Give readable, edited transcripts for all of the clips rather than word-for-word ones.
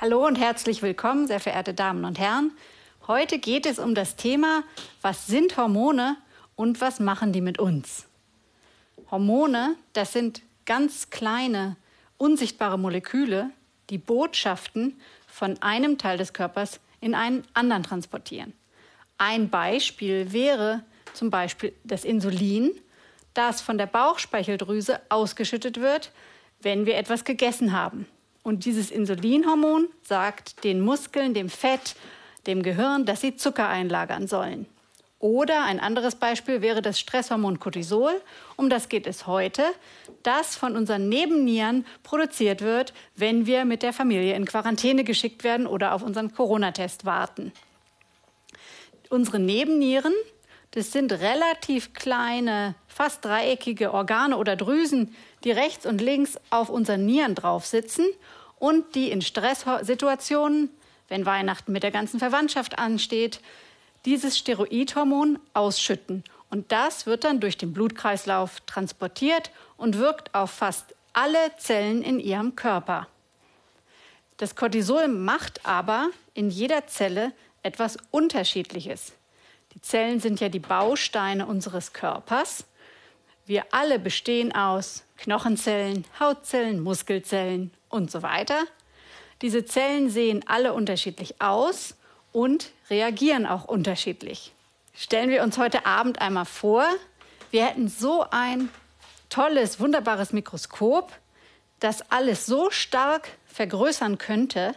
Hallo und herzlich willkommen, sehr verehrte Damen und Herren. Heute geht es um das Thema, was sind Hormone und was machen die mit uns? Hormone, das sind ganz kleine, unsichtbare Moleküle, die Botschaften von einem Teil des Körpers in einen anderen transportieren. Ein Beispiel wäre zum Beispiel das Insulin, das von der Bauchspeicheldrüse ausgeschüttet wird, wenn wir etwas gegessen haben. Und dieses Insulinhormon sagt den Muskeln, dem Fett, dem Gehirn, dass sie Zucker einlagern sollen. Oder ein anderes Beispiel wäre das Stresshormon Cortisol, um das geht es heute, das von unseren Nebennieren produziert wird, wenn wir mit der Familie in Quarantäne geschickt werden oder auf unseren Corona-Test warten. Unsere Nebennieren, das sind relativ kleine, fast dreieckige Organe oder Drüsen, die rechts und links auf unseren Nieren drauf sitzen und die in Stresssituationen, wenn Weihnachten mit der ganzen Verwandtschaft ansteht, dieses Steroidhormon ausschütten. Und das wird dann durch den Blutkreislauf transportiert und wirkt auf fast alle Zellen in ihrem Körper. Das Cortisol macht aber in jeder Zelle etwas Unterschiedliches. Die Zellen sind ja die Bausteine unseres Körpers. Wir alle bestehen aus Knochenzellen, Hautzellen, Muskelzellen und so weiter. Diese Zellen sehen alle unterschiedlich aus und reagieren auch unterschiedlich. Stellen wir uns heute Abend einmal vor, wir hätten so ein tolles, wunderbares Mikroskop, das alles so stark vergrößern könnte,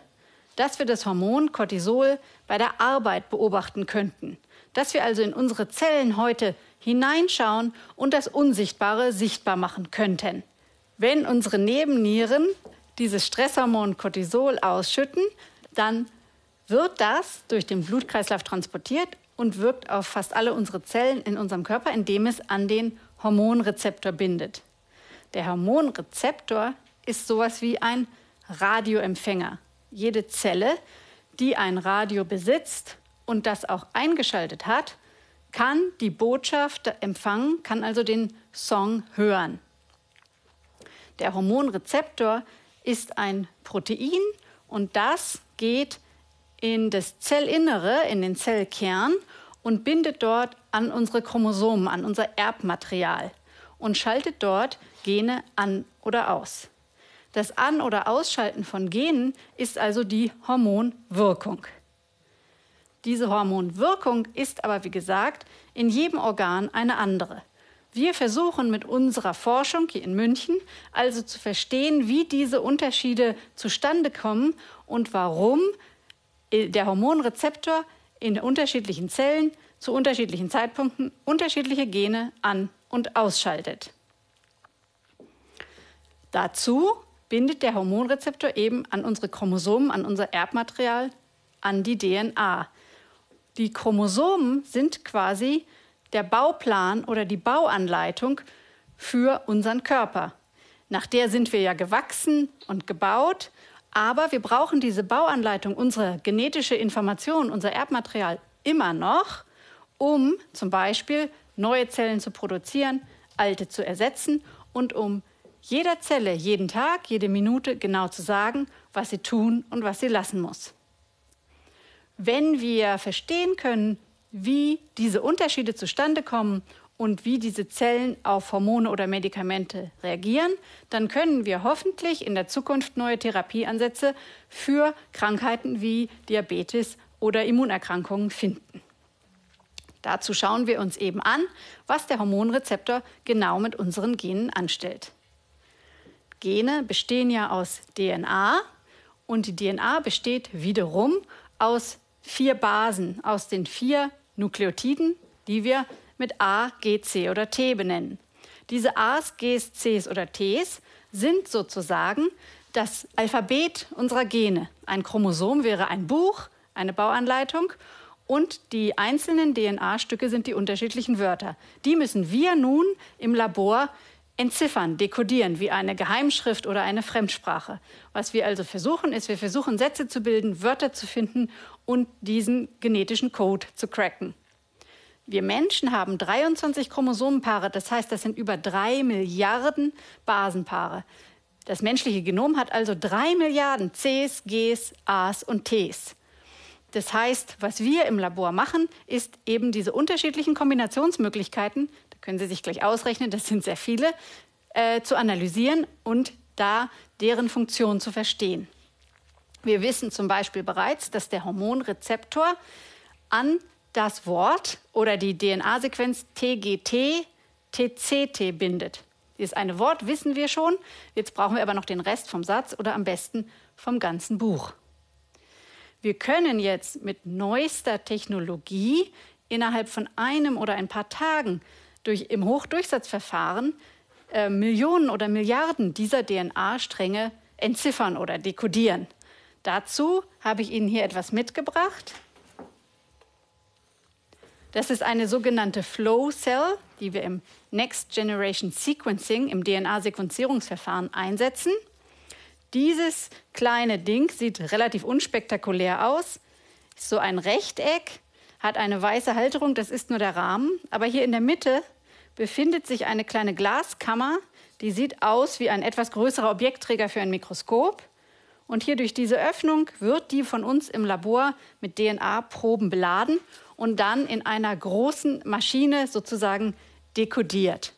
dass wir das Hormon Cortisol bei der Arbeit beobachten könnten. Dass wir also in unsere Zellen heute hineinschauen und das Unsichtbare sichtbar machen könnten. Wenn unsere Nebennieren dieses Stresshormon Cortisol ausschütten, dann wird das durch den Blutkreislauf transportiert und wirkt auf fast alle unsere Zellen in unserem Körper, indem es an den Hormonrezeptor bindet. Der Hormonrezeptor ist sowas wie ein Radioempfänger. Jede Zelle, die ein Radio besitzt und das auch eingeschaltet hat, kann die Botschaft empfangen, kann also den Song hören. Der Hormonrezeptor ist ein Protein und das geht in das Zellinnere, in den Zellkern und bindet dort an unsere Chromosomen, an unser Erbmaterial und schaltet dort Gene an oder aus. Das An- oder Ausschalten von Genen ist also die Hormonwirkung. Diese Hormonwirkung ist aber, wie gesagt, in jedem Organ eine andere. Wir versuchen mit unserer Forschung hier in München also zu verstehen, wie diese Unterschiede zustande kommen und warum der Hormonrezeptor in unterschiedlichen Zellen zu unterschiedlichen Zeitpunkten unterschiedliche Gene an- und ausschaltet. Dazu bindet der Hormonrezeptor eben an unsere Chromosomen, an unser Erbmaterial, an die DNA. Die Chromosomen sind quasi der Bauplan oder die Bauanleitung für unseren Körper. Nach der sind wir ja gewachsen und gebaut, aber wir brauchen diese Bauanleitung, unsere genetische Information, unser Erbmaterial immer noch, um zum Beispiel neue Zellen zu produzieren, alte zu ersetzen und um jeder Zelle, jeden Tag, jede Minute genau zu sagen, was sie tun und was sie lassen muss. Wenn wir verstehen können, wie diese Unterschiede zustande kommen und wie diese Zellen auf Hormone oder Medikamente reagieren, dann können wir hoffentlich in der Zukunft neue Therapieansätze für Krankheiten wie Diabetes oder Immunerkrankungen finden. Dazu schauen wir uns eben an, was der Hormonrezeptor genau mit unseren Genen anstellt. Gene bestehen ja aus DNA und die DNA besteht wiederum aus vier Basen, aus den vier Nukleotiden, die wir mit A, G, C oder T benennen. Diese A's, G's, C's oder T's sind sozusagen das Alphabet unserer Gene. Ein Chromosom wäre ein Buch, eine Bauanleitung und die einzelnen DNA-Stücke sind die unterschiedlichen Wörter. Die müssen wir nun im Labor entziffern, dekodieren, wie eine Geheimschrift oder eine Fremdsprache. Was wir also versuchen, ist, wir versuchen Sätze zu bilden, Wörter zu finden und diesen genetischen Code zu cracken. Wir Menschen haben 23 Chromosomenpaare, das heißt, das sind über 3 Milliarden Basenpaare. Das menschliche Genom hat also 3 Milliarden Cs, Gs, As und Ts. Das heißt, was wir im Labor machen, ist eben diese unterschiedlichen Kombinationsmöglichkeiten, da können Sie sich gleich ausrechnen, das sind sehr viele, zu analysieren und da deren Funktion zu verstehen. Wir wissen zum Beispiel bereits, dass der Hormonrezeptor an das Wort oder die DNA-Sequenz TGT-TCT bindet. Dieses eine Wort wissen wir schon, jetzt brauchen wir aber noch den Rest vom Satz oder am besten vom ganzen Buch. Wir können jetzt mit neuester Technologie innerhalb von einem oder ein paar Tagen im Hochdurchsatzverfahren Millionen oder Milliarden dieser DNA-Stränge entziffern oder dekodieren. Dazu habe ich Ihnen hier etwas mitgebracht. Das ist eine sogenannte Flow Cell, die wir im Next Generation Sequencing, im DNA-Sequenzierungsverfahren einsetzen. Dieses kleine Ding sieht relativ unspektakulär aus, ist so ein Rechteck, hat eine weiße Halterung, das ist nur der Rahmen. Aber hier in der Mitte befindet sich eine kleine Glaskammer, die sieht aus wie ein etwas größerer Objektträger für ein Mikroskop. Und hier durch diese Öffnung wird die von uns im Labor mit DNA-Proben beladen und dann in einer großen Maschine sozusagen dekodiert.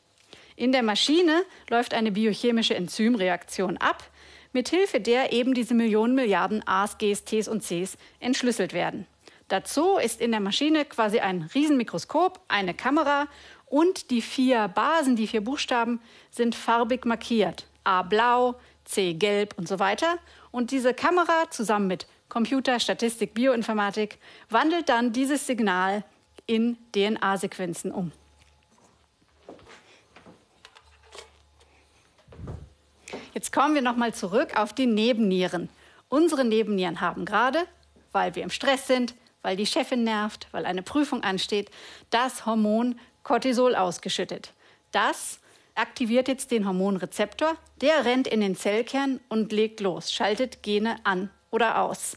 In der Maschine läuft eine biochemische Enzymreaktion ab, mithilfe der eben diese Millionen Milliarden A's, G's, T's und C's entschlüsselt werden. Dazu ist in der Maschine quasi ein Riesenmikroskop, eine Kamera und die 4 Basen, die 4 Buchstaben sind farbig markiert. A blau, C gelb und so weiter. Und diese Kamera zusammen mit Computer, Statistik, Bioinformatik wandelt dann dieses Signal in DNA-Sequenzen um. Jetzt kommen wir nochmal zurück auf die Nebennieren. Unsere Nebennieren haben gerade, weil wir im Stress sind, weil die Chefin nervt, weil eine Prüfung ansteht, das Hormon Cortisol ausgeschüttet. Das aktiviert jetzt den Hormonrezeptor, der rennt in den Zellkern und legt los, schaltet Gene an oder aus.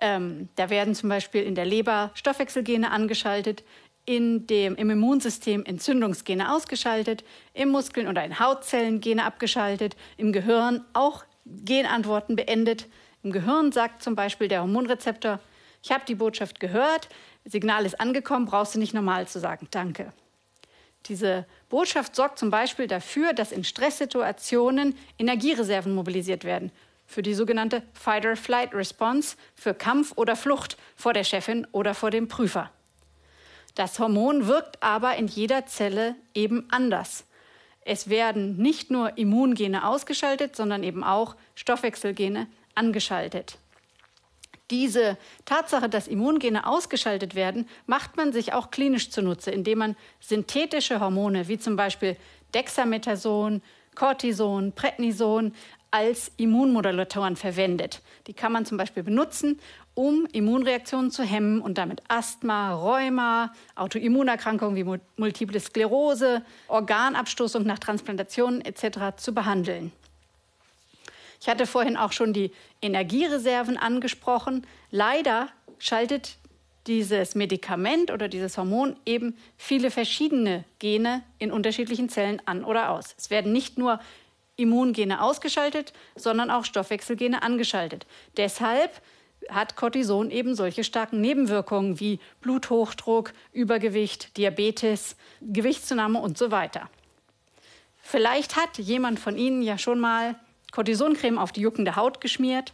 Da werden zum Beispiel in der Leber Stoffwechselgene angeschaltet, im Immunsystem Entzündungsgene ausgeschaltet, im Muskeln oder in Hautzellen Gene abgeschaltet, im Gehirn auch Genantworten beendet. Im Gehirn sagt zum Beispiel der Hormonrezeptor, ich habe die Botschaft gehört, Signal ist angekommen, brauchst du nicht normal zu sagen, danke. Diese Botschaft sorgt zum Beispiel dafür, dass in Stresssituationen Energiereserven mobilisiert werden, für die sogenannte Fight-or-Flight-Response, für Kampf oder Flucht vor der Chefin oder vor dem Prüfer. Das Hormon wirkt aber in jeder Zelle eben anders. Es werden nicht nur Immungene ausgeschaltet, sondern eben auch Stoffwechselgene angeschaltet. Diese Tatsache, dass Immungene ausgeschaltet werden, macht man sich auch klinisch zunutze, indem man synthetische Hormone wie zum Beispiel Dexamethason, Cortison, Prednison als Immunmodulatoren verwendet. Die kann man zum Beispiel benutzen, um Immunreaktionen zu hemmen und damit Asthma, Rheuma, Autoimmunerkrankungen wie Multiple Sklerose, Organabstoßung nach Transplantationen etc. zu behandeln. Ich hatte vorhin auch schon die Energiereserven angesprochen. Leider schaltet dieses Medikament oder dieses Hormon eben viele verschiedene Gene in unterschiedlichen Zellen an oder aus. Es werden nicht nur Immungene ausgeschaltet, sondern auch Stoffwechselgene angeschaltet. Deshalb hat Cortison eben solche starken Nebenwirkungen wie Bluthochdruck, Übergewicht, Diabetes, Gewichtszunahme und so weiter. Vielleicht hat jemand von Ihnen ja schon mal Cortisoncreme auf die juckende Haut geschmiert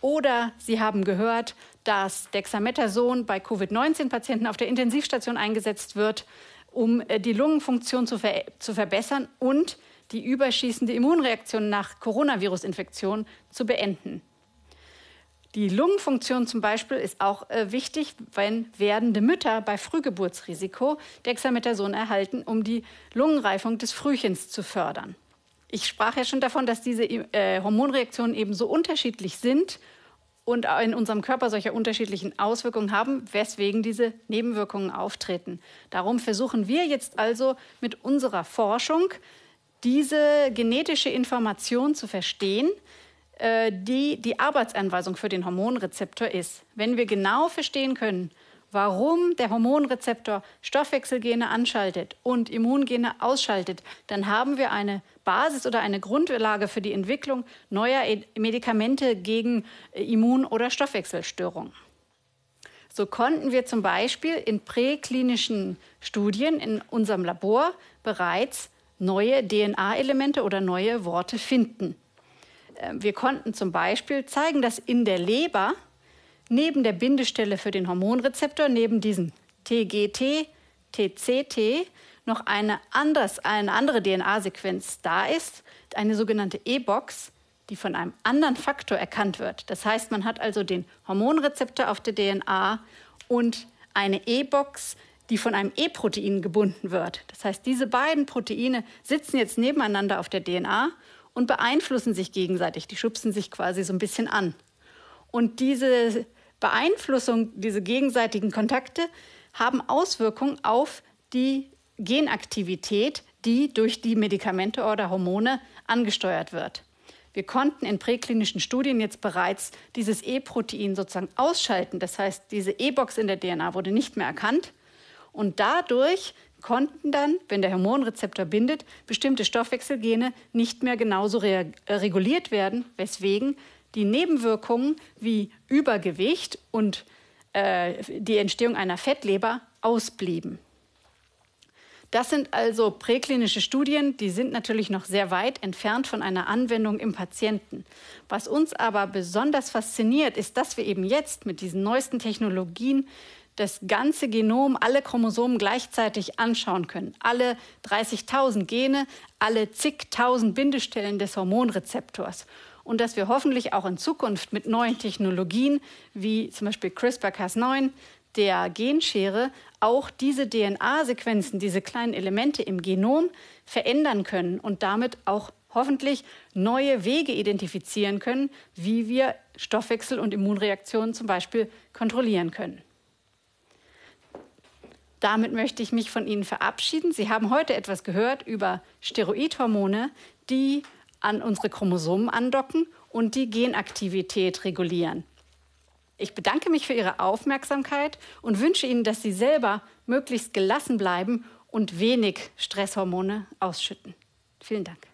oder Sie haben gehört, dass Dexamethason bei Covid-19-Patienten auf der Intensivstation eingesetzt wird, um die Lungenfunktion zu verbessern und die überschießende Immunreaktion nach Coronavirus-Infektion zu beenden. Die Lungenfunktion zum Beispiel ist auch wichtig, wenn werdende Mütter bei Frühgeburtsrisiko Dexamethason erhalten, um die Lungenreifung des Frühchens zu fördern. Ich sprach ja schon davon, dass diese Hormonreaktionen eben so unterschiedlich sind und in unserem Körper solche unterschiedlichen Auswirkungen haben, weswegen diese Nebenwirkungen auftreten. Darum versuchen wir jetzt also mit unserer Forschung, diese genetische Information zu verstehen, die die Arbeitsanweisung für den Hormonrezeptor ist. Wenn wir genau verstehen können, warum der Hormonrezeptor Stoffwechselgene anschaltet und Immungene ausschaltet, dann haben wir eine Basis oder eine Grundlage für die Entwicklung neuer Medikamente gegen Immun- oder Stoffwechselstörungen. So konnten wir zum Beispiel in präklinischen Studien in unserem Labor bereits neue DNA-Elemente oder neue Worte finden. Wir konnten zum Beispiel zeigen, dass in der Leber neben der Bindestelle für den Hormonrezeptor, neben diesem TGT-TCT, noch eine andere DNA-Sequenz da ist, eine sogenannte E-Box, die von einem anderen Faktor erkannt wird. Das heißt, man hat also den Hormonrezeptor auf der DNA und eine E-Box, die von einem E-Protein gebunden wird. Das heißt, diese beiden Proteine sitzen jetzt nebeneinander auf der DNA und beeinflussen sich gegenseitig. Die schubsen sich quasi so ein bisschen an. Und diese Beeinflussung, diese gegenseitigen Kontakte haben Auswirkungen auf die Genaktivität, die durch die Medikamente oder Hormone angesteuert wird. Wir konnten in präklinischen Studien jetzt bereits dieses E-Protein sozusagen ausschalten. Das heißt, diese E-Box in der DNA wurde nicht mehr erkannt. Und dadurch konnten dann, wenn der Hormonrezeptor bindet, bestimmte Stoffwechselgene nicht mehr genauso reguliert werden, weswegen die Nebenwirkungen wie Übergewicht und die Entstehung einer Fettleber ausblieben. Das sind also präklinische Studien, die sind natürlich noch sehr weit entfernt von einer Anwendung im Patienten. Was uns aber besonders fasziniert, ist, dass wir eben jetzt mit diesen neuesten Technologien das ganze Genom, alle Chromosomen gleichzeitig anschauen können. Alle 30.000 Gene, alle zigtausend Bindestellen des Hormonrezeptors. Und dass wir hoffentlich auch in Zukunft mit neuen Technologien wie zum Beispiel CRISPR-Cas9, der Genschere, auch diese DNA-Sequenzen, diese kleinen Elemente im Genom verändern können und damit auch hoffentlich neue Wege identifizieren können, wie wir Stoffwechsel- und Immunreaktionen zum Beispiel kontrollieren können. Damit möchte ich mich von Ihnen verabschieden. Sie haben heute etwas gehört über Steroidhormone, die an unsere Chromosomen andocken und die Genaktivität regulieren. Ich bedanke mich für Ihre Aufmerksamkeit und wünsche Ihnen, dass Sie selber möglichst gelassen bleiben und wenig Stresshormone ausschütten. Vielen Dank.